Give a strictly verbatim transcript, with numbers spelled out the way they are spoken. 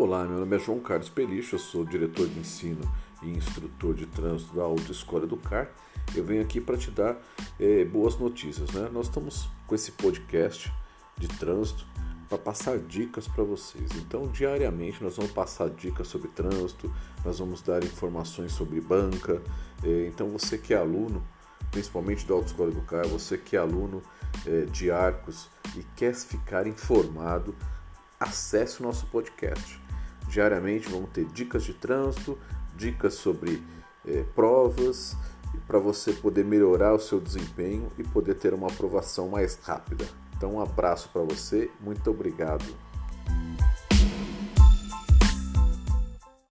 Olá, meu nome é João Carlos Pelicho, eu sou diretor de ensino e instrutor de trânsito da Autoescola do Car. Eu venho aqui para te dar é, boas notícias, né? Nós estamos com esse podcast de trânsito para passar dicas para vocês. Então, diariamente nós vamos passar dicas sobre trânsito, nós vamos dar informações sobre banca. É, então, você que é aluno, principalmente da Autoescola do Car, você que é aluno é, de Arcos e quer ficar informado, acesse o nosso podcast. Diariamente vamos ter dicas de trânsito, dicas sobre eh, provas, para você poder melhorar o seu desempenho e poder ter uma aprovação mais rápida. Então, um abraço para você, muito obrigado.